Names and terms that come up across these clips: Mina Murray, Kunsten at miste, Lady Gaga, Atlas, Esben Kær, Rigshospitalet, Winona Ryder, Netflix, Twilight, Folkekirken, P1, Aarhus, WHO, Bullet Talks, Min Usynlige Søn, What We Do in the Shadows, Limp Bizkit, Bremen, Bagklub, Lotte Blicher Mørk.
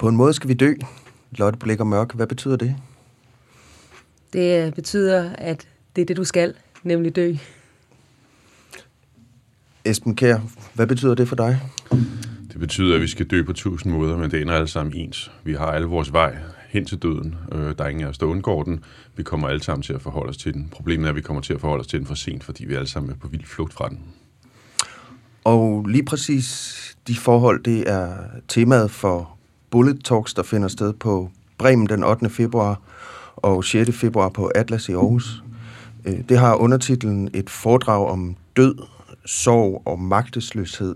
På en måde skal vi dø. Lotte Blicher Mørk, hvad betyder det? Det betyder, at det er det, du skal, nemlig dø. Esben Kær, hvad betyder det for dig? Det betyder, at vi skal dø på 1000 måder, men det ender alle sammen ens. Vi har alle vores vej hen til døden. Der er ingen af os, der undgår den. Vi kommer alle sammen til at forholde os til den. Problemet er, at vi kommer til at forholde os til den for sent, fordi vi alle sammen er på vild flugt fra den. Og lige præcis de forhold, det er temaet for Bullet Talks, der finder sted på Bremen den 8. februar og 6. februar på Atlas i Aarhus. Det har undertitlen et foredrag om død, sorg og magtesløshed.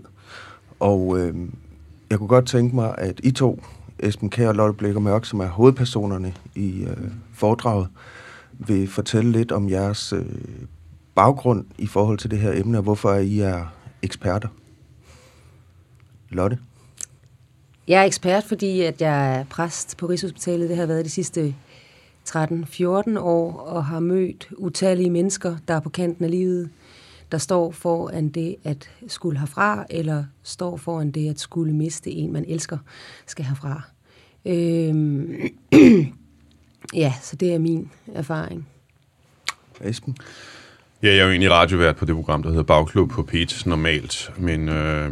Og jeg kunne godt tænke mig, at I to, Esben Kær og Lotte Blicher Mørk, som er hovedpersonerne i foredraget, vil fortælle lidt om jeres baggrund i forhold til det her emne, og hvorfor I er eksperter. Lotte? Jeg er ekspert, fordi at jeg er præst på Rigshospitalet. Det har været de sidste 13-14 år, og har mødt utallige mennesker, der er på kanten af livet, der står foran det at skulle herfra, eller står foran det at skulle miste en, man elsker, skal herfra. Ja, så det er min erfaring. Esben? Ja, jeg er jo egentlig radiovært på det program, der hedder Bagklub på P1 normalt, men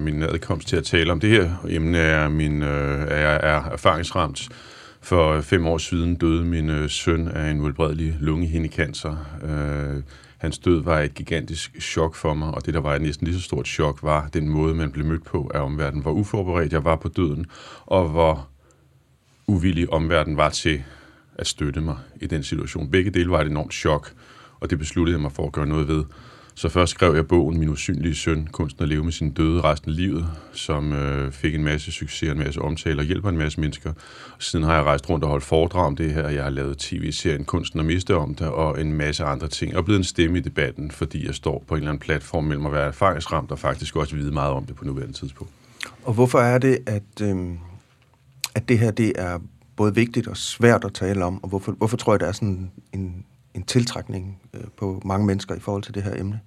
min adkomst til at tale om det her emne er, er erfaringsramt. For 5 år siden døde min søn af en uhelbredelig lungehindecancer. Hans død var et gigantisk chok for mig, og det, der var et næsten lige så stort chok, var den måde, man blev mødt på af omverdenen. Hvor uforberedt jeg var på døden, og hvor uvillig omverdenen var til at støtte mig i den situation. Begge dele var et enormt chok, og det besluttede jeg mig for at gøre noget ved. Så først skrev jeg bogen Min Usynlige Søn, Kunsten at leve med sin døde resten af livet, som fik en masse succes, en masse omtaler og hjælper en masse mennesker. Siden har jeg rejst rundt og holdt foredrag om det her, jeg har lavet tv-serien Kunsten at miste om det, og en masse andre ting. Og blevet en stemme i debatten, fordi jeg står på en eller anden platform mellem at være erfaringsramt og faktisk også vide meget om det på nuværende tidspunkt. Og hvorfor er det, at det her det er både vigtigt og svært at tale om, og hvorfor tror jeg, der er sådan en tiltrækning på mange mennesker i forhold til det her emne?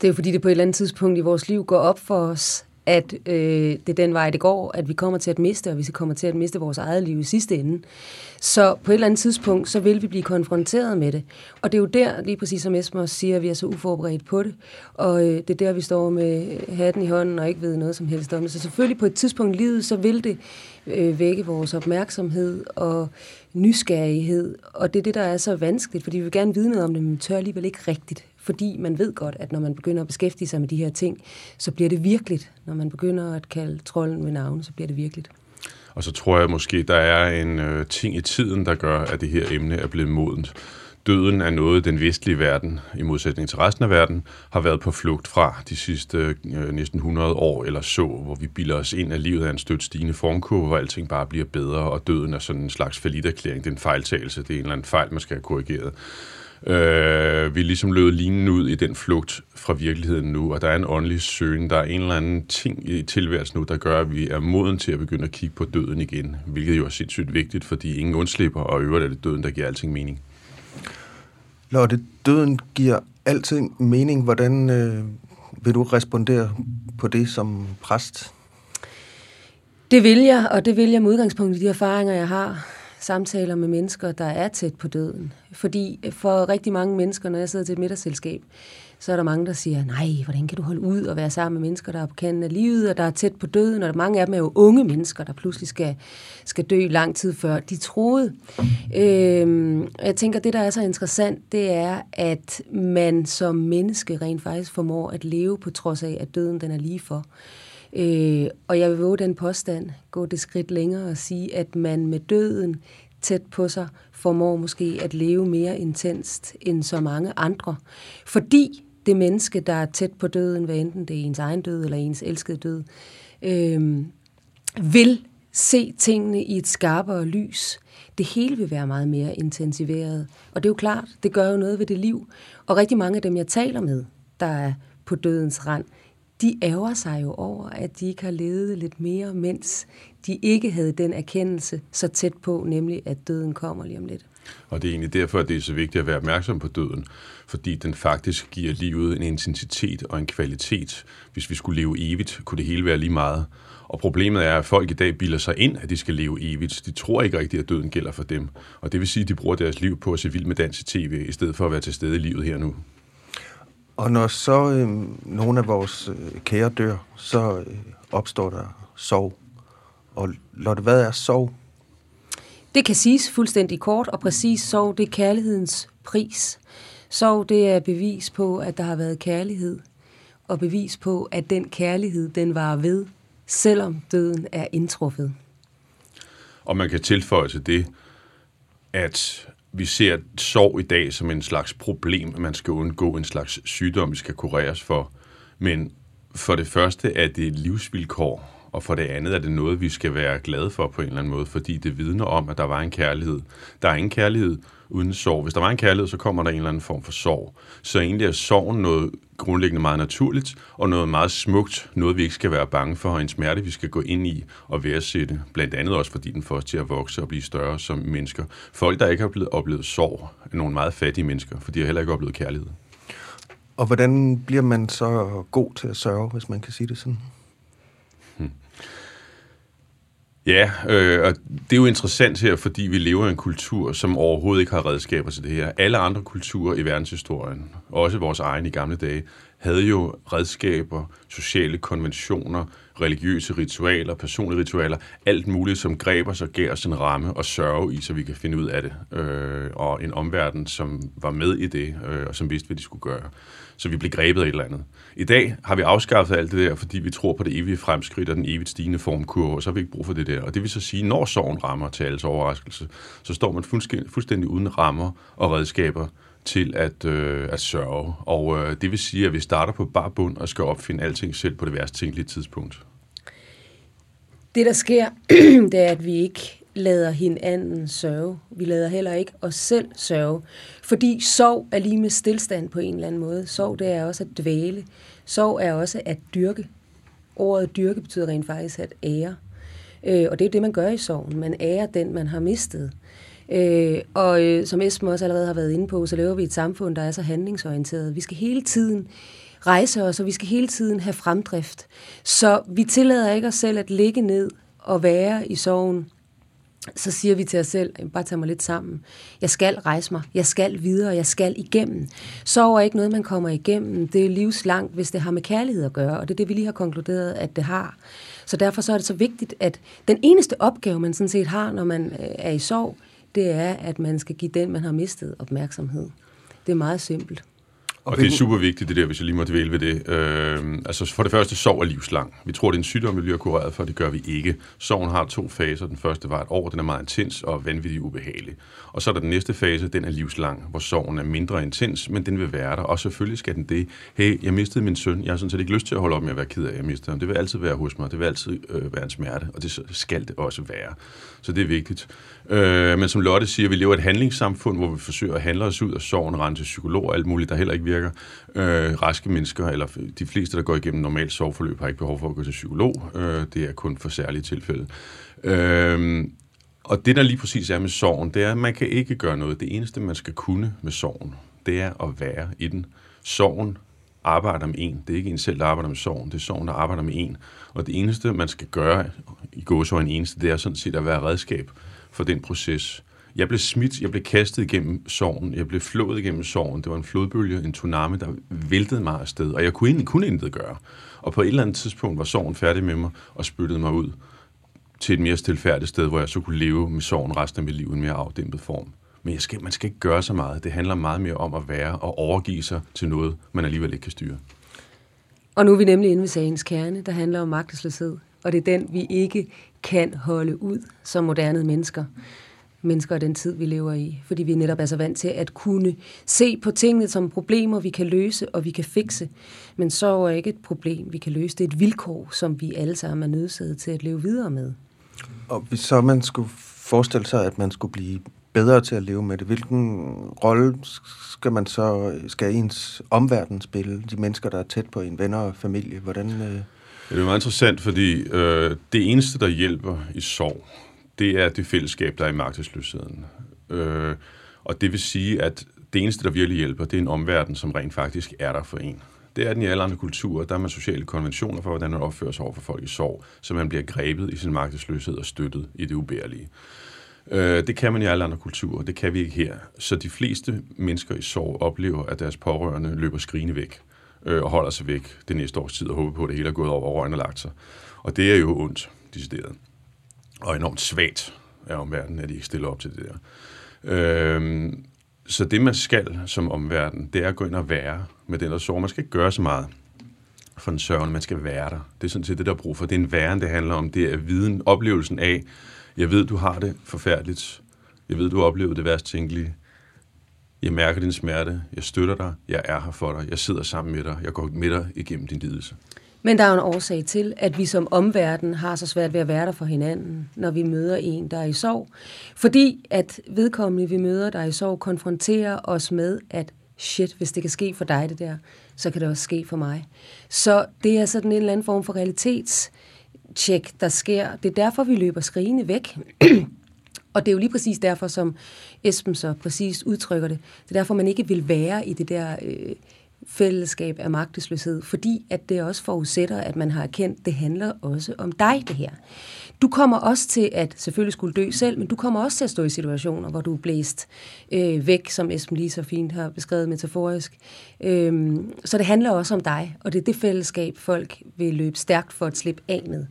Det er jo fordi, det på et eller andet tidspunkt i vores liv går op for os, at det er den vej, det går, at vi kommer til at miste, og vi kommer til at miste vores eget liv i sidste ende. Så på et eller andet tidspunkt, så vil vi blive konfronteret med det. Og det er jo der, lige præcis som Esben også siger, at vi er så uforberedt på det. Og det er der, vi står med hatten i hånden og ikke ved noget som helst om det. Så selvfølgelig på et tidspunkt i livet, så vil det vække vores opmærksomhed og nysgerrighed. Og det er det, der er så vanskeligt, fordi vi vil gerne vide noget om det, men vi tør alligevel ikke rigtigt. Fordi man ved godt, at når man begynder at beskæftige sig med de her ting, så bliver det virkeligt. Når man begynder at kalde trolden ved navn, så bliver det virkeligt. Og så tror jeg måske, der er en ting i tiden, der gør, at det her emne er blevet modent. Døden er noget, den vestlige verden, i modsætning til resten af verden, har været på flugt fra de sidste næsten 100 år eller så, hvor vi bilder os ind, at livet er en stødt stigende formkurve, hvor alting bare bliver bedre, og døden er sådan en slags falliterklæring. Det er en fejltagelse, det er en eller anden fejl, man skal have korrigeret. Vi ligesom løbet lignen ud i den flugt fra virkeligheden nu, og der er en åndelig søgen, der er en eller anden ting i tilværelsen nu, der gør, at vi er moden til at begynde at kigge på døden igen, hvilket jo er sindssygt vigtigt, fordi ingen undslipper, og øvrigt er det døden, der giver alting mening. Lotte, døden giver alting mening. Hvordan vil du respondere på det som præst? Det vil jeg, og det vil jeg med udgangspunkt i de erfaringer, jeg har. Samtaler med mennesker, der er tæt på døden. Fordi for rigtig mange mennesker, når jeg sidder til et middagsselskab, så er der mange, der siger, nej, hvordan kan du holde ud og være sammen med mennesker, der er på kanten af livet, og der er tæt på døden, og mange af dem er jo unge mennesker, der pludselig skal dø lang tid før de troede. Jeg tænker, det der er så interessant, det er, at man som menneske rent faktisk formår at leve, på trods af, at døden den er lige for. Og jeg vil våge den påstand, gå det skridt længere og sige, at man med døden tæt på sig formår måske at leve mere intenst end så mange andre. Fordi det menneske, der er tæt på døden, hvad enten det er ens egen død eller ens elskede død, vil se tingene i et skarpere lys. Det hele vil være meget mere intensiveret. Og det er jo klart, det gør jo noget ved det liv. Og rigtig mange af dem, jeg taler med, der er på dødens rand, de ærger sig jo over, at de ikke har levet lidt mere, mens de ikke havde den erkendelse så tæt på, nemlig at døden kommer lige om lidt. Og det er egentlig derfor, at det er så vigtigt at være opmærksom på døden, fordi den faktisk giver livet en intensitet og en kvalitet. Hvis vi skulle leve evigt, kunne det hele være lige meget. Og problemet er, at folk i dag bilder sig ind, at de skal leve evigt. De tror ikke rigtigt, at døden gælder for dem. Og det vil sige, at de bruger deres liv på at se Vild med dans i tv, i stedet for at være til stede i livet her nu. Og når så nogle af vores kære dør, så opstår der sorg. Og Lotte, hvad er sorg? Det kan siges fuldstændig kort og præcis. Sorg, det er kærlighedens pris. Sorg, det er bevis på, at der har været kærlighed. Og bevis på, at den kærlighed, den varer ved, selvom døden er indtruffet. Og man kan tilføje til det, at vi ser sorg i dag som en slags problem, man skal undgå, en slags sygdom, vi skal kureres for. Men for det første er det livsvilkår, og for det andet er det noget, vi skal være glade for på en eller anden måde, fordi det vidner om, at der var en kærlighed. Der er ingen kærlighed uden sorg. Hvis der var en kærlighed, så kommer der en eller anden form for sorg. Så egentlig er sorgen noget grundlæggende meget naturligt, og noget meget smukt, noget vi ikke skal være bange for, og en smerte, vi skal gå ind i og værdsætte. Blandt andet også, fordi den får os til at vokse og blive større som mennesker. Folk, der ikke har oplevet sorg, er nogle meget fattige mennesker, for de har heller ikke oplevet kærlighed. Og hvordan bliver man så god til at sørge, hvis man kan sige det sådan? Ja, og det er jo interessant her, fordi vi lever i en kultur, som overhovedet ikke har redskaber til det her. Alle andre kulturer i verdenshistorien, også vores egen i gamle dage, havde jo redskaber, sociale konventioner, religiøse ritualer, personlige ritualer, alt muligt, som greber sig og gav os en ramme og sørge i, så vi kan finde ud af det. Og en omverden, som var med i det, og som vidste, hvad de skulle gøre. Så vi blev grebet af et eller andet. I dag har vi afskaffet alt det der, fordi vi tror på det evige fremskridt og den evigt stigende formkurve, og så har vi ikke brug for det der. Og det vil så sige, når sorgen rammer til alles overraskelse, så står man fuldstændig uden rammer og redskaber til at sørge. Og det vil sige, at vi starter på bar bund og skal opfinde alting selv på det værst tænkelige tidspunkt. Det, der sker, det er, at vi ikke lader hinanden sørge. Vi lader heller ikke os selv sørge. Fordi sorg er lige med stilstand på en eller anden måde. Sorg, det er også at dvæle. Sorg er også at dyrke. Ordet dyrke betyder rent faktisk at ære. Og det er det, man gør i sorgen. Man ærer den, man har mistet. Og som Esben også allerede har været inde på, så lever vi i et samfund, der er så handlingsorienteret. Vi skal hele tiden rejse os, og vi skal hele tiden have fremdrift. Så vi tillader ikke os selv at ligge ned og være i sorgen. Så siger vi til os selv, bare tag mig lidt sammen. Jeg skal rejse mig, jeg skal videre, jeg skal igennem. Sorg er ikke noget, man kommer igennem. Det er livslangt, hvis det har med kærlighed at gøre, og det er det, vi lige har konkluderet, at det har. Så derfor så er det så vigtigt, at den eneste opgave, man sådan set har, når man er i sorg, det er, at man skal give den, man har mistet, opmærksomhed. Det er meget simpelt. Og det er super vigtigt, det der, hvis jeg lige må dvæle ved det. Altså for det første, sorg er livslang. Vi tror, det er en sygdom, vi bliver kureret for, det gør vi ikke. Sorgen har to faser. Den første var et år, den er meget intens og vanvittigt ubehagelig. Og så er der den næste fase, den er livslang, hvor sorgen er mindre intens, men den vil være der. Og selvfølgelig skal den det. Hey, jeg mistede min søn. Jeg har sådan set ikke lyst til at holde op med at være ked af, at jeg mistede ham. Det vil altid være hos mig. Det vil altid være en smerte, og det skal det også være. Så det er vigtigt. Men som Lotte siger, vi lever et handlingssamfund, hvor vi forsøger at handle os ud af sorgen, rende til psykologer og alt muligt, der heller ikke virker. Raske mennesker, eller de fleste, der går igennem normalt sorgforløb, har ikke behov for at gå til psykolog. Det er kun for særlige tilfælde. Og det, der lige præcis er med sorgen, det er, at man kan ikke gøre noget. Det eneste, man skal kunne med sorgen, det er at være i den. Sorgen arbejder med en. Det er ikke en selv, der arbejder med sorgen. Det er sorgen, der arbejder med en. Og det eneste, man skal gøre, i gåseøjne eneste, det er sådan set at være redskab for den proces. Jeg blev smidt, jeg blev kastet igennem sorgen, jeg blev flået igennem sorgen. Det var en flodbølge, en tsunami, der væltede mig afsted, og jeg kunne egentlig kun intet gøre. Og på et eller andet tidspunkt var sorgen færdig med mig og spyttede mig ud til et mere stilfærdigt sted, hvor jeg så kunne leve med sorgen resten af mit liv i en mere afdæmpet form. Men man skal ikke gøre så meget. Det handler meget mere om at være og overgive sig til noget, man alligevel ikke kan styre. Og nu er vi nemlig inde ved sagens kerne, der handler om magtesløshed. Og det er den, vi ikke kan holde ud som moderne mennesker. Mennesker af den tid, vi lever i. Fordi vi netop er så vant til at kunne se på tingene som problemer, vi kan løse og vi kan fikse. Men sorg er ikke et problem, vi kan løse. Det er et vilkår, som vi alle sammen er nødsaget til at leve videre med. Og hvis så man skulle forestille sig, at man skulle blive bedre til at leve med det, hvilken rolle skal ens omverden spille? De mennesker, der er tæt på en, venner og familie, hvordan... Ja, det er meget interessant, fordi det eneste, der hjælper i sorg, det er det fællesskab, der er i magtesløsheden. Og det vil sige, at det eneste, der virkelig hjælper, det er en omverden, som rent faktisk er der for en. Det er den i alle andre kulturer. Der er man sociale konventioner for, hvordan man opfører sig over for folk i sorg, så man bliver grebet i sin magtesløshed og støttet i det ubærlige. Det kan man i alle andre kulturer, det kan vi ikke her. Så de fleste mennesker i sorg oplever, at deres pårørende løber skrigende væk og holder sig væk det næste års tid og håber på, at det hele er gået over og røgen og lagt sig. Og det er jo ondt, decideret. Og enormt svagt af omverdenen, at de ikke stiller op til det der. Så det, man skal som omverden, det er at gå ind og være med den, der sover. Man skal ikke gøre så meget for den sørgende, man skal være der. Det er sådan set det, der er brug for. Det er en væren, det handler om. Det er viden, oplevelsen af, jeg ved, du har det forfærdeligt. Jeg ved, du oplever det værst tænkelige. Jeg mærker din smerte. Jeg støtter dig. Jeg er her for dig. Jeg sidder sammen med dig. Jeg går med dig igennem din lidelse. Men der er jo en årsag til, at vi som omverden har så svært ved at være der for hinanden, når vi møder en, der er i sorg. Fordi at vedkommende, vi møder, der er i sorg, konfronterer os med, at shit, hvis det kan ske for dig det der, så kan det også ske for mig. Så det er sådan en eller anden form for realitetstjek, der sker. Det er derfor, vi løber skrigende væk. Og det er jo lige præcis derfor, som Esben så præcis udtrykker det. Det er derfor, man ikke vil være i det der... fællesskab af magtesløshed, fordi at det også forudsætter, at man har erkendt, det handler også om dig, det her. Du kommer også til at, selvfølgelig skulle dø selv, men du kommer også til at stå i situationer, hvor du er blæst væk, som Esben lige så fint har beskrevet metaforisk. Så det handler også om dig, og det er det fællesskab, folk vil løbe stærkt for at slippe af med.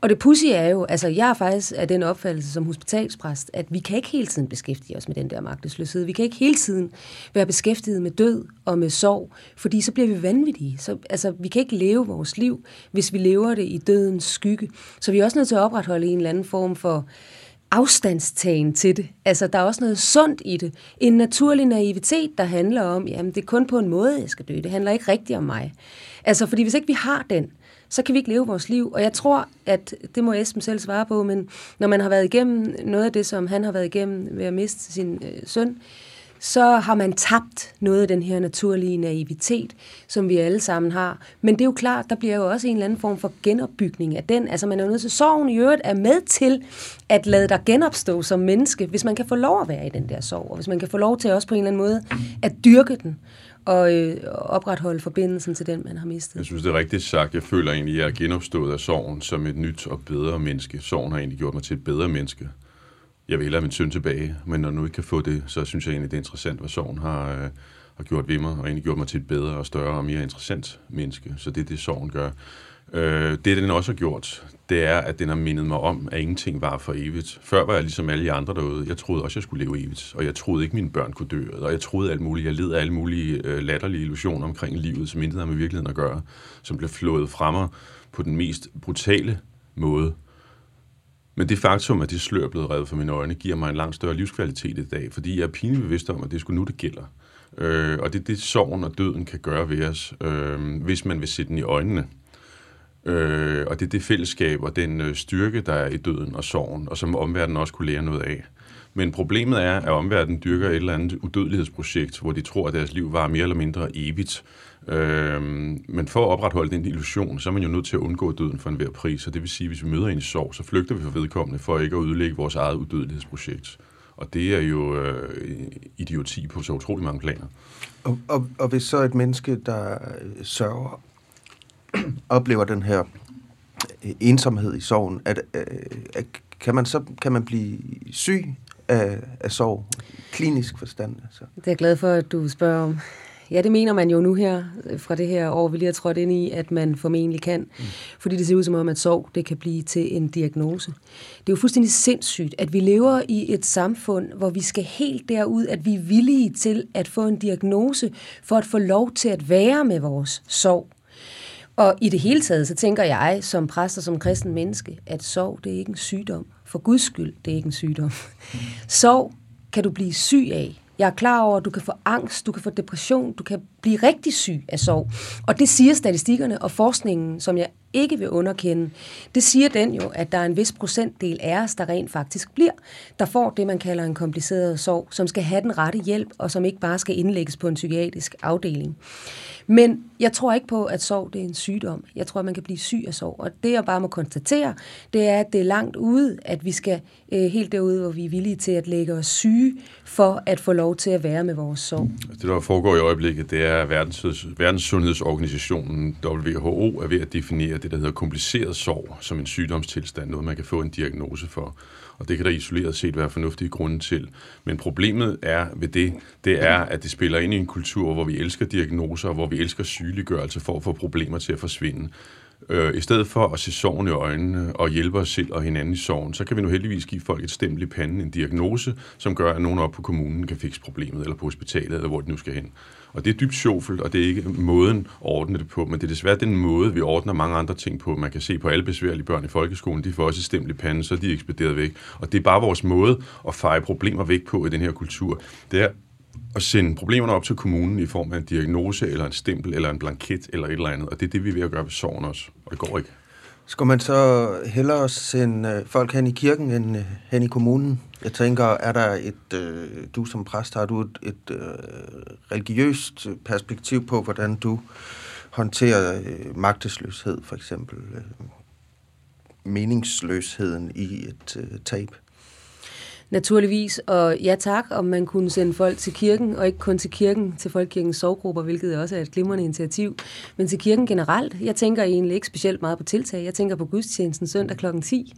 Og det pudsige er jo, altså jeg er faktisk af den opfattelse som hospitalspræst, at vi kan ikke hele tiden beskæftige os med den der magtesløshed. Vi kan ikke hele tiden være beskæftiget med død og med sorg, fordi så bliver vi vanvittige. Så, altså, vi kan ikke leve vores liv, hvis vi lever det i dødens skygge. Så vi er også nødt til at opretholde en eller anden form for afstandstagen til det. Altså, der er også noget sundt i det. En naturlig naivitet, der handler om, jamen, det er kun på en måde, jeg skal dø. Det handler ikke rigtigt om mig. Altså, fordi hvis ikke vi har den, så kan vi ikke leve vores liv. Og jeg tror, at det må Esben selv svare på, men når man har været igennem noget af det, som han har været igennem ved at miste sin søn, så har man tabt noget af den her naturlige naivitet, som vi alle sammen har. Men det er jo klart, der bliver jo også en eller anden form for genopbygning af den. Altså man er jo nødt til, sorgen i øvrigt er med til at lade dig genopstå som menneske, hvis man kan få lov at være i den der sorg, og hvis man kan få lov til også på en eller anden måde at dyrke den og opretholde forbindelsen til den, man har mistet. Jeg synes, det er rigtigt sagt. Jeg føler egentlig, at jeg er genopstået af sorgen som et nyt og bedre menneske. Sorgen har egentlig gjort mig til et bedre menneske. Jeg vil hellere have min søn tilbage, men når nu ikke kan få det, så synes jeg egentlig, det er interessant, hvad sorgen har gjort ved mig, og egentlig gjort mig til et bedre og større og mere interessant menneske. Så det er det, sorgen gør. Det, den også har gjort, det er, at den har mindet mig om, at ingenting var for evigt. Før var jeg ligesom alle de andre derude. Jeg troede også, jeg skulle leve evigt, og jeg troede ikke, mine børn kunne dø, og jeg troede alt muligt. Jeg led af alle mulige latterlige illusioner omkring livet, som intet har med virkeligheden at gøre, som blev flået fremme på den mest brutale måde. Men det faktum, at det slør er blevet revet fra mine øjne, giver mig en langt større livskvalitet i dag, fordi jeg er pinligt bevidst om, at det er sgu nu, det gælder. Og det er det, sorgen og døden kan gøre ved os, hvis man vil se den i øjnene. Og det er det fællesskab og den styrke, der er i døden og sorgen, og som omverdenen også kunne lære noget af. Men problemet er, at omverdenen dyrker et eller andet udødelighedsprojekt, hvor de tror, at deres liv var mere eller mindre evigt. Men for at opretholde den illusion, så er man jo nødt til at undgå døden for enhver pris. Og det vil sige, at hvis vi møder en i sorg, så flygter vi fra vedkommende for ikke at ødelægge vores eget udødelighedsprojekt. Og det er jo idioti på så utrolig mange planer. Og hvis så et menneske, der sørger, oplever den her ensomhed i sorgen, kan man blive syg af sorg? Klinisk forstand? Altså. Det er jeg glad for, at du spørger om. Ja, det mener man jo nu her, fra det her år, vi lige har trådt ind i, at man formentlig kan. Fordi det ser ud som om, at sorg, det kan blive til en diagnose. Det er jo fuldstændig sindssygt, at vi lever i et samfund, hvor vi skal helt derud, at vi er villige til at få en diagnose, for at få lov til at være med vores sorg. Og i det hele taget, så tænker jeg som præst og som kristen menneske, at sorg, det er ikke en sygdom. For Guds skyld, det er ikke en sygdom. Sorg kan du blive syg af. Jeg er klar over, at du kan få angst, du kan få depression, du kan blive rigtig syg af sorg. Og det siger statistikkerne og forskningen, som jeg ikke vil underkende. Det siger den jo, at der er en vis procentdel af os, der rent faktisk bliver, der får det, man kalder en kompliceret sorg, som skal have den rette hjælp, og som ikke bare skal indlægges på en psykiatrisk afdeling. Men jeg tror ikke på, at sorg det er en sygdom. Jeg tror, at man kan blive syg af sorg. Og det, jeg bare må konstatere, det er, at det er langt ude, at vi skal helt derude, hvor vi er villige til at lægge os syge, for at få lov til at være med vores sorg. Det, der foregår i øjeblikket, det er, at Verdenssundhedsorganisationen WHO er ved at definere det, der hedder kompliceret sorg, som en sygdomstilstand, noget man kan få en diagnose for. Og det kan der isoleret set være fornuftige grunde til. Men problemet er ved det er, at det spiller ind i en kultur, hvor vi elsker diagnoser, og hvor vi elsker sygeliggørelse for at få problemer til at forsvinde. I stedet for at se sorgen i øjnene og hjælpe os selv og hinanden i sorgen, så kan vi nu heldigvis give folk et stempel i panden, en diagnose, som gør, at nogen oppe på kommunen kan fikse problemet, eller på hospitalet, eller hvor det nu skal hen. Og det er dybt sjovfuldt, og det er ikke måden at ordne det på, men det er desværre den måde, vi ordner mange andre ting på. Man kan se på alle besværlige børn i folkeskolen, de får også et stempel i panden, så de er ekspederet væk. Og det er bare vores måde at feje problemer væk på i den her kultur. Det er at sende problemerne op til kommunen i form af en diagnose, eller en stempel, eller en blanket, eller et eller andet. Og det er det, vi er ved at gøre ved sorgen også. Og det går ikke. Skal man så hellere sende folk hen i kirken, end hen i kommunen? Jeg tænker, er der du som præst, har du et religiøst perspektiv på, hvordan du håndterer magtesløshed, for eksempel meningsløsheden i et tab? Naturligvis, og ja tak, om man kunne sende folk til kirken, og ikke kun til kirken, til Folkekirkens sorggrupper, hvilket også er et glimrende initiativ, men til kirken generelt. Jeg tænker egentlig ikke specielt meget på tiltag, jeg tænker på gudstjenesten søndag kl. 10.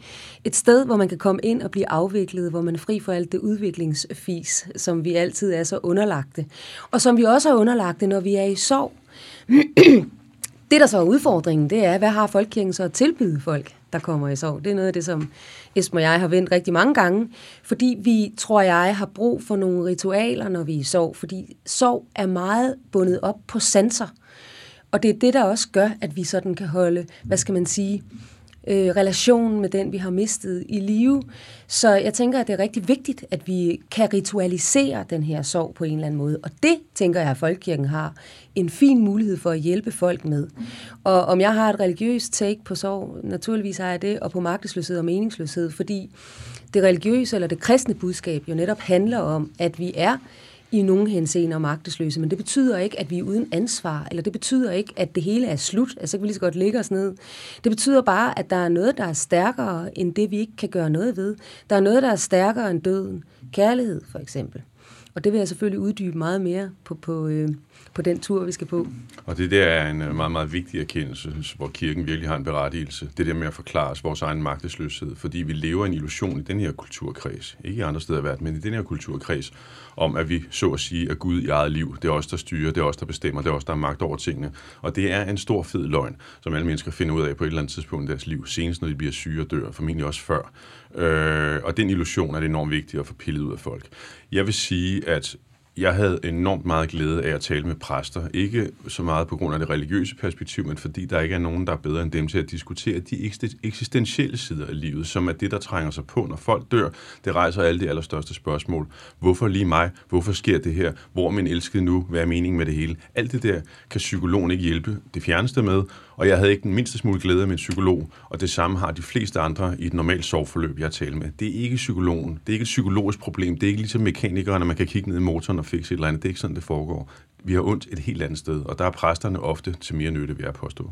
Et sted, hvor man kan komme ind og blive afviklet, hvor man er fri for alt det udviklingsfis, som vi altid er så underlagte, og som vi også er underlagte, når vi er i sorg. Det, der så er udfordringen, det er, hvad har Folkekirken så at tilbyde folk, der kommer i sorg? Det er noget af det, som Esben og jeg har vendt rigtig mange gange, fordi vi, tror jeg, har brug for nogle ritualer, når vi er i sorg, fordi sorg er meget bundet op på sanser. Og det er det, der også gør, at vi sådan kan holde, hvad skal man sige, relationen med den, vi har mistet i live. Så jeg tænker, at det er rigtig vigtigt, at vi kan ritualisere den her sorg på en eller anden måde. Og det, tænker jeg, at Folkekirken har en fin mulighed for at hjælpe folk med. Og om jeg har et religiøst take på sorg, naturligvis har jeg det, og på magtesløshed og meningsløshed, fordi det religiøse eller det kristne budskab jo netop handler om, at vi er i nogle henseender magtesløse, men det betyder ikke, at vi er uden ansvar, eller det betyder ikke, at det hele er slut, altså kan vi lige så godt lægge os ned. Det betyder bare, at der er noget, der er stærkere end det, vi ikke kan gøre noget ved. Der er noget, der er stærkere end døden. Kærlighed, for eksempel. Og det vil jeg selvfølgelig uddybe meget mere på den tur, vi skal på. Og det der er en meget, meget vigtig erkendelse, hvor kirken virkelig har en berettigelse. Det der med at forklare os vores egen magtesløshed, fordi vi lever en illusion i den her kulturkreds. Ikke i andre steder i verden, men i den her kulturkreds, om at vi så at sige er Gud i eget liv. Det er os, der styrer, det er os, der bestemmer, det er os, der har magt over tingene. Og det er en stor fed løgn, som alle mennesker finder ud af på et eller andet tidspunkt i deres liv. Senest når de bliver syge og dør, formentlig også før. Og den illusion er det enormt vigtigt at få pillet ud af folk. Jeg vil sige, at jeg havde enormt meget glæde af at tale med præster. Ikke så meget på grund af det religiøse perspektiv, men fordi der ikke er nogen, der er bedre end dem til at diskutere de eksistentielle sider af livet, som er det, der trænger sig på, når folk dør. Det rejser alle de allerstørste spørgsmål. Hvorfor lige mig? Hvorfor sker det her? Hvor er min elskede nu? Hvad er meningen med det hele? Alt det der kan psykologen ikke hjælpe det fjerneste med, og jeg havde ikke den mindste smule glæde af min psykolog, og det samme har de fleste andre i et normalt sorgforløb, jeg taler med. Det er ikke psykologen. Det er ikke et psykologisk problem. Det er ikke ligesom mekanikere, når man kan kigge ned i motoren og fikse et eller andet. Det er ikke sådan, det foregår. Vi har ondt et helt andet sted, og der er præsterne ofte til mere nytte, vil jeg påstå.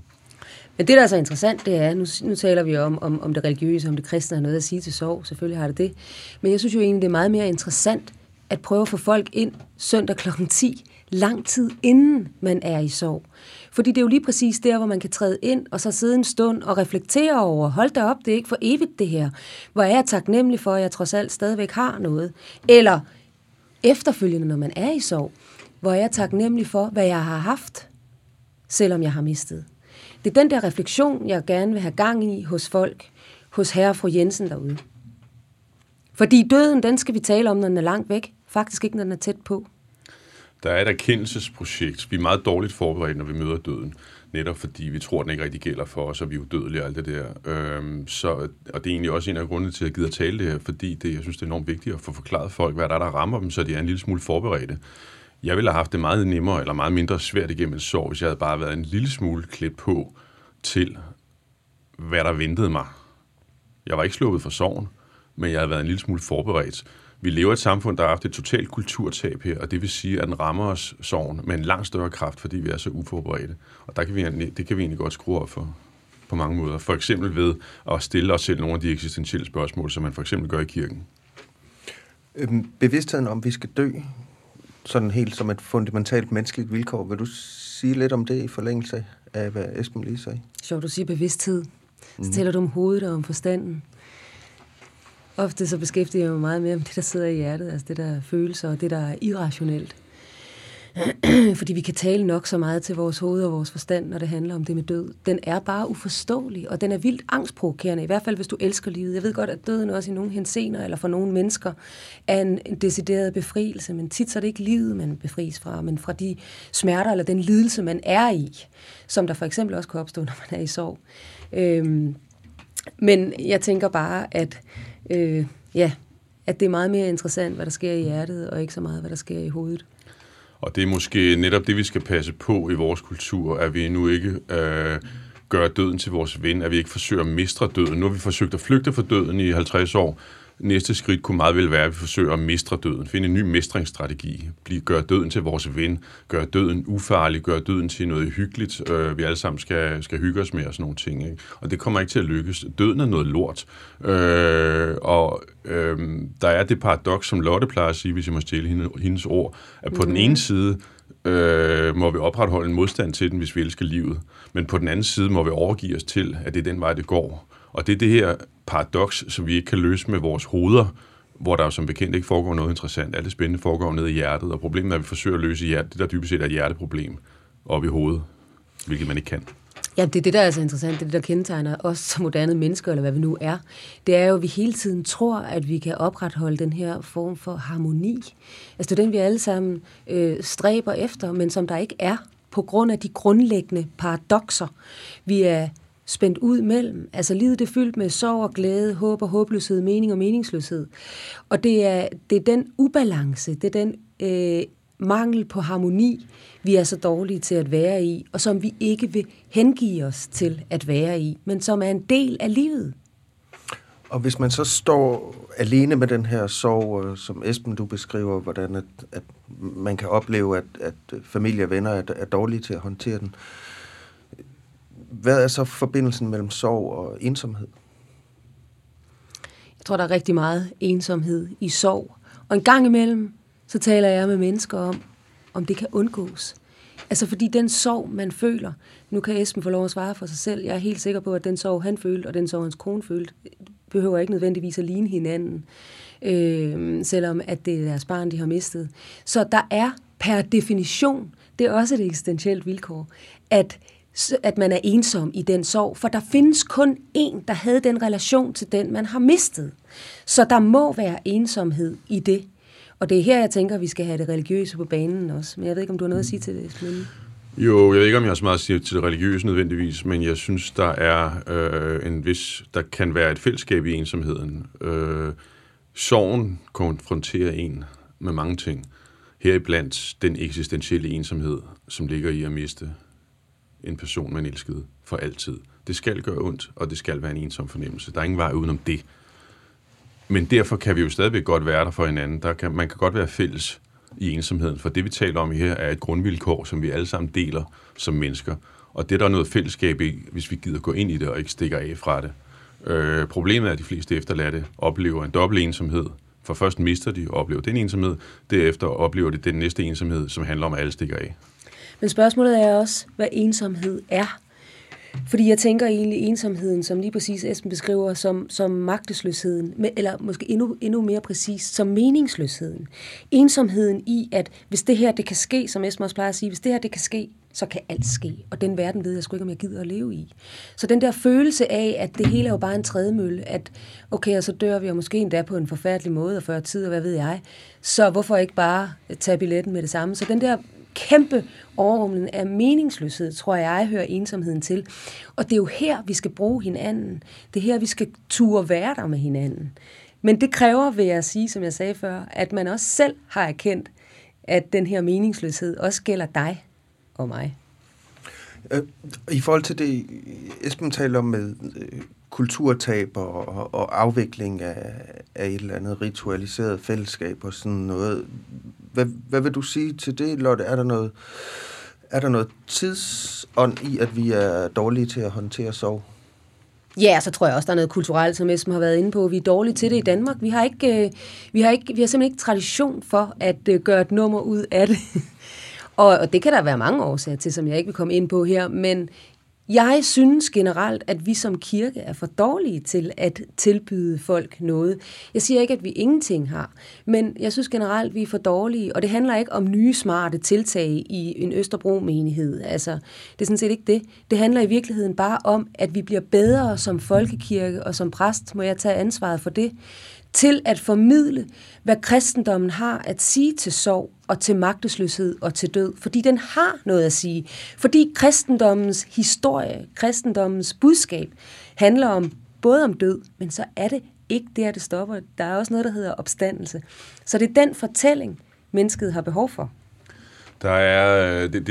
Men det, der er så interessant, det er, nu taler vi om det religiøse, om det kristne har noget at sige til sorg. Selvfølgelig har det det. Men jeg synes jo egentlig, det er meget mere interessant at prøve at få folk ind søndag kl. 10, lang tid inden man er i sorg. Fordi det er jo lige præcis der, hvor man kan træde ind og så sidde en stund og reflektere over, hold da op, det er ikke for evigt det her. Hvor er jeg taknemmelig for, at jeg trods alt stadigvæk har noget? Eller efterfølgende, når man er i sorg, hvor er jeg taknemmelig for, hvad jeg har haft, selvom jeg har mistet. Det er den der refleksion, jeg gerne vil have gang i hos folk, hos herre og fru Jensen derude. Fordi døden, den skal vi tale om, når den er langt væk. Faktisk ikke, når den er tæt på. Der er et erkendelsesprojekt. Vi er meget dårligt forberedt, når vi møder døden. netop fordi vi tror, den ikke rigtig gælder for os, og vi er udødelige og alt det der. Og det er egentlig også en af grundene til, at jeg gider tale det her, fordi det, jeg synes, det er enormt vigtigt at få forklaret folk, hvad der er, der rammer dem, så de er en lille smule forberedte. Jeg ville have haft det meget nemmere eller meget mindre svært igennem en sorg, hvis jeg havde bare været en lille smule klædt på til, hvad der ventede mig. Jeg var ikke sluppet fra sorgen, men jeg havde været en lille smule forberedt. Vi lever i et samfund, der har haft et totalt kulturtab her, og det vil sige, at den rammer os sorgen med en langt større kraft, fordi vi er så uforberedte. Og der kan det kan vi egentlig godt skrue op for på mange måder. For eksempel ved at stille os selv nogle af de eksistentielle spørgsmål, som man for eksempel gør i kirken. Bevidstheden om, vi skal dø, sådan helt som et fundamentalt menneskeligt vilkår. Vil du sige lidt om det i forlængelse af, hvad Esben lige sagde? Sjovt, du siger bevidsthed. Så taler du om hovedet og om forstanden. Ofte så beskæftiger jeg mig meget mere om det, der sidder i hjertet, altså det, der er følelser, og det, der er irrationelt. Fordi vi kan tale nok så meget til vores hoved og vores forstand, når det handler om det med død. Den er bare uforståelig, og den er vildt angstprovokerende, i hvert fald hvis du elsker livet. Jeg ved godt, at døden også i nogle hensener, eller for nogle mennesker, er en decideret befrielse, men tit så er det ikke livet, man befries fra, men fra de smerter eller den lidelse, man er i, som der for eksempel også kan opstå, når man er i sorg. Men jeg tænker bare, at det er meget mere interessant, hvad der sker i hjertet, og ikke så meget, hvad der sker i hovedet. Og det er måske netop det, vi skal passe på i vores kultur, at vi nu ikke gør døden til vores ven, at vi ikke forsøger at mestre døden. Nu har vi forsøgt at flygte fra døden i 50 år. Næste skridt kunne meget vel være, at vi forsøger at mestre døden, finde en ny mestringsstrategi, gøre døden til vores ven, gøre døden ufarlig, gøre døden til noget hyggeligt, vi alle sammen skal hygge os med og sådan nogle ting. Ikke? Og det kommer ikke til at lykkes. Døden er noget lort. Der er det paradoks, som Lotte plejer at sige, hvis jeg må stjæle hendes ord, at på den ene side må vi opretholde en modstand til den, hvis vi elsker livet, men på den anden side må vi overgive os til, at det er den vej, det går. Og det er det her paradoks, som vi ikke kan løse med vores hoveder, hvor der jo som bekendt ikke foregår noget interessant. Alt det spændende foregår nede i hjertet, og problemet er, at vi forsøger at løse hjertet, det der dybest set er et hjerteproblem, oppe i hovedet, hvilket man ikke kan. Ja, det er det, der er altså interessant, det er det, der kendetegner os som moderne mennesker, eller hvad vi nu er. Det er jo, at vi hele tiden tror, at vi kan opretholde den her form for harmoni. Altså det er den, vi alle sammen stræber efter, men som der ikke er, på grund af de grundlæggende paradokser, vi er spændt ud mellem. Altså livet er fyldt med sorg og glæde, håb og håbløshed, mening og meningsløshed. Og det er den ubalance, det er den mangel på harmoni, vi er så dårlige til at være i, og som vi ikke vil hengive os til at være i, men som er en del af livet. Og hvis man så står alene med den her sorg, som Esben du beskriver, hvordan at man kan opleve, at familie og venner er dårlige til at håndtere den, hvad er så forbindelsen mellem sorg og ensomhed? Jeg tror, der er rigtig meget ensomhed i sorg. Og en gang imellem, så taler jeg med mennesker om det kan undgås. Altså fordi den sorg, man føler, nu kan Esben få lov at svare for sig selv, jeg er helt sikker på, at den sorg, han følte, og den sorg, hans kone følte, behøver ikke nødvendigvis at ligne hinanden, selvom at det er deres barn, de har mistet. Så der er per definition, det er også et eksistentielt vilkår, at man er ensom i den sorg, for der findes kun én, der havde den relation til den, man har mistet. Så der må være ensomhed i det. Og det er her, jeg tænker, vi skal have det religiøse på banen også. Men jeg ved ikke, om du har noget at sige til det, Esben? Jo, jeg ved ikke, om jeg har så meget at sige til det religiøse nødvendigvis, men jeg synes, der er der kan være et fællesskab i ensomheden. Sorgen konfronterer en med mange ting. Heriblandt den eksistentielle ensomhed, som ligger i at miste en person, man elskede for altid. Det skal gøre ondt, og det skal være en ensom fornemmelse. Der er ingen vej udenom det. Men derfor kan vi jo stadigvæk godt være der for hinanden. Man kan godt være fælles i ensomheden, for det, vi taler om her, er et grundvilkår, som vi alle sammen deler som mennesker. Og det, der er noget fællesskab i, hvis vi gider gå ind i det og ikke stikker af fra det. Problemet er, at de fleste efterladte oplever en dobbelt ensomhed. For først mister de og oplever den ensomhed, derefter oplever de den næste ensomhed, som handler om, at alle stikker af. Men spørgsmålet er også, hvad ensomhed er. Fordi jeg tænker egentlig ensomheden, som lige præcis Esben beskriver, som magtesløsheden, eller måske endnu mere præcist, som meningsløsheden. Ensomheden i, at hvis det her, det kan ske, som Esben også plejer at sige, hvis det her, det kan ske, så kan alt ske. Og den verden ved jeg sgu ikke, om jeg gider at leve i. Så den der følelse af, at det hele er jo bare en trædemølle, at okay, og så dør vi, og måske endda på en forfærdelig måde, og før tid, og hvad ved jeg. Så hvorfor ikke bare tage billetten med det samme? Så den der kæmpe overrumlen af meningsløshed, tror jeg, hører ensomheden til. Og det er jo her, vi skal bruge hinanden. Det er her, vi skal turde være der med hinanden. Men det kræver, vil jeg sige, som jeg sagde før, at man også selv har erkendt, at den her meningsløshed også gælder dig og mig. I forhold til det, Esben taler om med kulturtab og afvikling af et eller andet ritualiseret fællesskab og sådan noget. Hvad vil du sige til det, Lotte? Er der noget tidsånd i, at vi er dårlige til at håndtere sorg? Ja, så tror jeg også, der er noget kulturelt, som Esben har været inde på. Vi er dårlige til det i Danmark. Vi har simpelthen ikke tradition for at gøre et nummer ud af det. Og det kan der være mange årsager til, som jeg ikke vil komme ind på her, men jeg synes generelt, at vi som kirke er for dårlige til at tilbyde folk noget. Jeg siger ikke, at vi ingenting har, men jeg synes generelt, at vi er for dårlige, og det handler ikke om nye smarte tiltag i en Østerbro-menighed. Altså, det er sådan set ikke det. Det handler i virkeligheden bare om, at vi bliver bedre som folkekirke, og som præst må jeg tage ansvaret for det, til at formidle, hvad kristendommen har at sige til sorg og til magtesløshed og til død. Fordi den har noget at sige. Fordi kristendommens historie, kristendommens budskab, handler om både om død, men så er det ikke der, det stopper. Der er også noget, der hedder opstandelse. Så det er den fortælling, mennesket har behov for. Det, der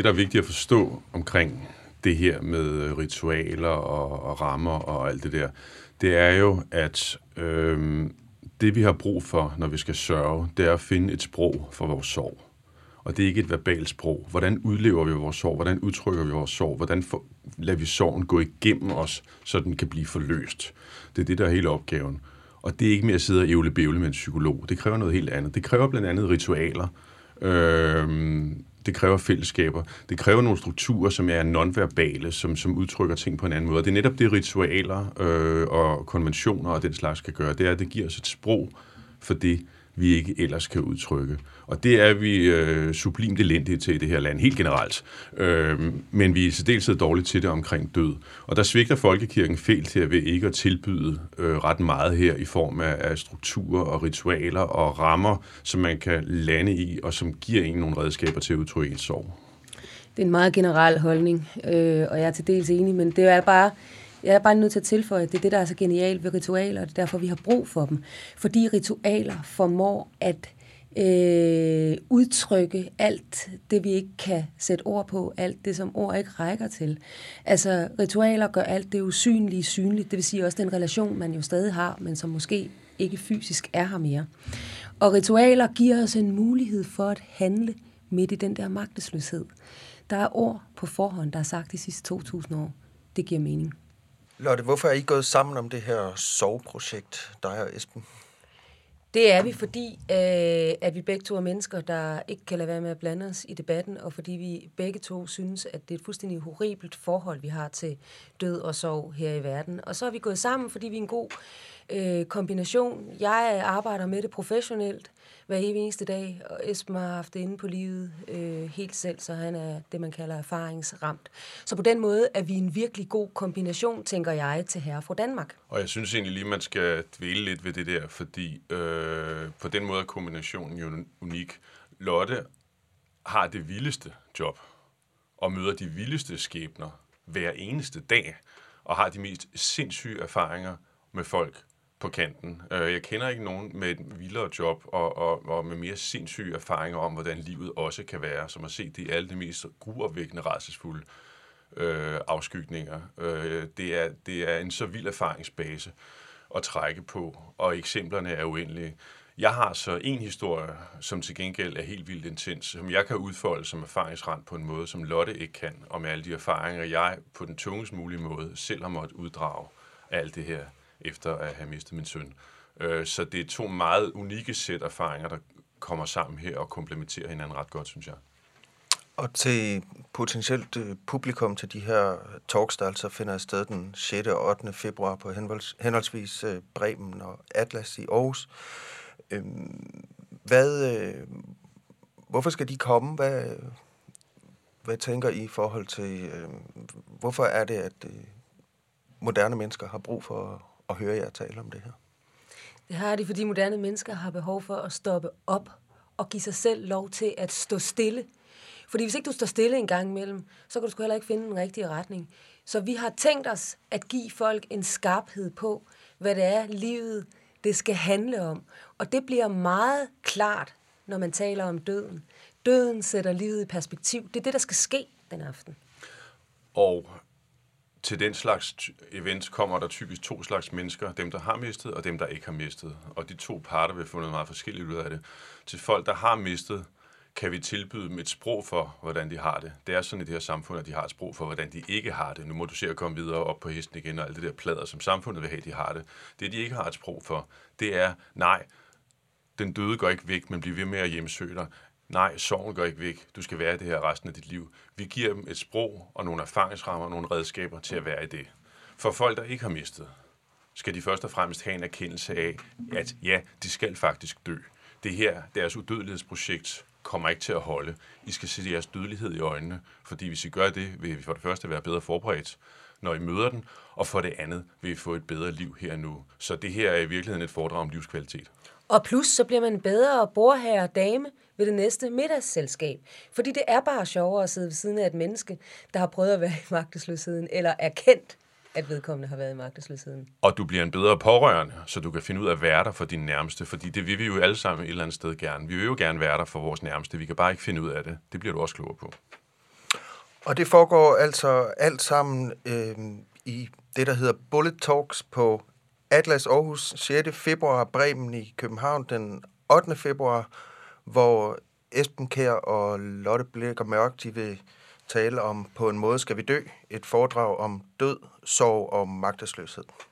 er vigtigt at forstå omkring det her med ritualer og rammer og alt det der, det er jo, at det, vi har brug for, når vi skal sørge, det er at finde et sprog for vores sorg. Og det er ikke et verbalt sprog. Hvordan udlever vi vores sorg? Hvordan udtrykker vi vores sorg? Hvordan lader vi sorgen gå igennem os, så den kan blive forløst? Det er det, der er hele opgaven. Og det er ikke mere at sidde og ævle-bævle med en psykolog. Det kræver noget helt andet. Det kræver blandt andet ritualer. Det kræver fællesskaber. Det kræver nogle strukturer, som er nonverbale, som udtrykker ting på en anden måde. Og det er netop det, ritualer og konventioner og den slags kan gøre. Det er, at det giver os et sprog for det, vi ikke ellers kan udtrykke. Og det er vi sublimt elendige til i det her land, helt generelt. Men vi er særdeles dårligt til det omkring død. Og der svigter Folkekirken fælt her ved ikke at tilbyde ret meget her i form af strukturer og ritualer og rammer, som man kan lande i, og som giver en nogle redskaber til at udtrykke ens sorg. Det er en meget generel holdning, og jeg er til dels enig, men det er bare... Jeg er bare nødt til at tilføje, at det er det, der er så genialt ved ritualer, og det er derfor, vi har brug for dem. Fordi ritualer formår at udtrykke alt det, vi ikke kan sætte ord på, alt det, som ord ikke rækker til. Altså, ritualer gør alt det usynlige synligt, det vil sige også den relation, man jo stadig har, men som måske ikke fysisk er her mere. Og ritualer giver os en mulighed for at handle midt i den der magtesløshed. Der er ord på forhånd, der er sagt de sidste 2.000 år. Det giver mening. Lotte, hvorfor er I gået sammen om det her sorgprojekt, dig og Esben? Det er vi, fordi at vi begge to er mennesker, der ikke kan lade være med at blande os i debatten, og fordi vi begge to synes, at det er et fuldstændig horribelt forhold, vi har til død og sorg her i verden. Og så er vi gået sammen, fordi vi er en god kombination. Jeg arbejder med det professionelt hver eneste dag, og Esben har haft det inde på livet helt selv, så han er det, man kalder erfaringsramt. Så på den måde er vi en virkelig god kombination, tænker jeg, til herre fra Danmark. Og jeg synes egentlig lige, man skal dvæle lidt ved det der, fordi på den måde er kombinationen jo unik. Lotte har det vildeste job og møder de vildeste skæbner hver eneste dag og har de mest sindssyge erfaringer med folk på kanten. Jeg kender ikke nogen med et vildere job og med mere sindssyge erfaringer om, hvordan livet også kan være, som at se det i alle de mest gruopvækkende, rædselsfulde afskygninger. Det er en så vild erfaringsbase at trække på, og eksemplerne er uendelige. Jeg har så en historie, som til gengæld er helt vildt intens, som jeg kan udfolde som erfaringsrand på en måde, som Lotte ikke kan, og med alle de erfaringer, jeg på den tungest mulige måde selv har måttet uddrage af alt det her, efter at have mistet min søn. Så det er to meget unikke sæt erfaringer, der kommer sammen her og komplementerer hinanden ret godt, synes jeg. Og til potentielt publikum til de her talks, der altså finder sted den 6. og 8. februar på henholdsvis Bremen og Atlas i Aarhus. Hvorfor skal de komme? Hvad tænker I forhold til... Hvorfor er det, at... moderne mennesker har brug for at høre jer tale om det her? Det har de, fordi moderne mennesker har behov for at stoppe op og give sig selv lov til at stå stille. Fordi hvis ikke du står stille en gang imellem, så kan du sgu heller ikke finde den rigtige retning. Så vi har tænkt os at give folk en skarphed på, hvad det er, livet det skal handle om. Og det bliver meget klart, når man taler om døden. Døden sætter livet i perspektiv. Det er det, der skal ske den aften. Og til den slags events kommer der typisk to slags mennesker. Dem, der har mistet, og dem, der ikke har mistet. Og de to parter vil få noget meget forskelligt ud af det. Til folk, der har mistet, kan vi tilbyde dem et sprog for, hvordan de har det. Det er sådan i det her samfund, at de har et sprog for, hvordan de ikke har det. Nu må du se at komme videre op på hesten igen, og alle det der plader, som samfundet vil have, de har det. Det, de ikke har et sprog for, det er, nej, den døde går ikke væk, men bliver ved med at hjemsøge dig. Nej, sorgen går ikke væk. Du skal være i det her resten af dit liv. Vi giver dem et sprog og nogle erfaringsrammer og nogle redskaber til at være i det. For folk, der ikke har mistet, skal de først og fremmest have en erkendelse af, at ja, de skal faktisk dø. Det her, deres udødelighedsprojekt, kommer ikke til at holde. I skal se jeres dødelighed i øjnene, fordi hvis I gør det, vil vi for det første være bedre forberedt, når I møder den, og for det andet vil I få et bedre liv her nu. Så det her er i virkeligheden et foredrag om livskvalitet. Og plus, så bliver man bedre bordherre og dame ved det næste middagsselskab. Fordi det er bare sjovere at sidde ved siden af et menneske, der har prøvet at være i magtesløsheden, eller erkendt, at vedkommende har været i magtesløsheden. Og du bliver en bedre pårørende, så du kan finde ud af at være der for dine nærmeste, fordi det vil vi jo alle sammen et eller andet sted gerne. Vi vil jo gerne være der for vores nærmeste, vi kan bare ikke finde ud af det. Det bliver du også klogere på. Og det foregår altså alt sammen i det, der hedder Bullet Talks på Atlas Aarhus 6. februar, Bremen i København den 8. februar, hvor Esben Kær og Lotte Blicher Mørk, de vil tale om På en måde skal vi dø, et foredrag om død, sorg og magtesløshed.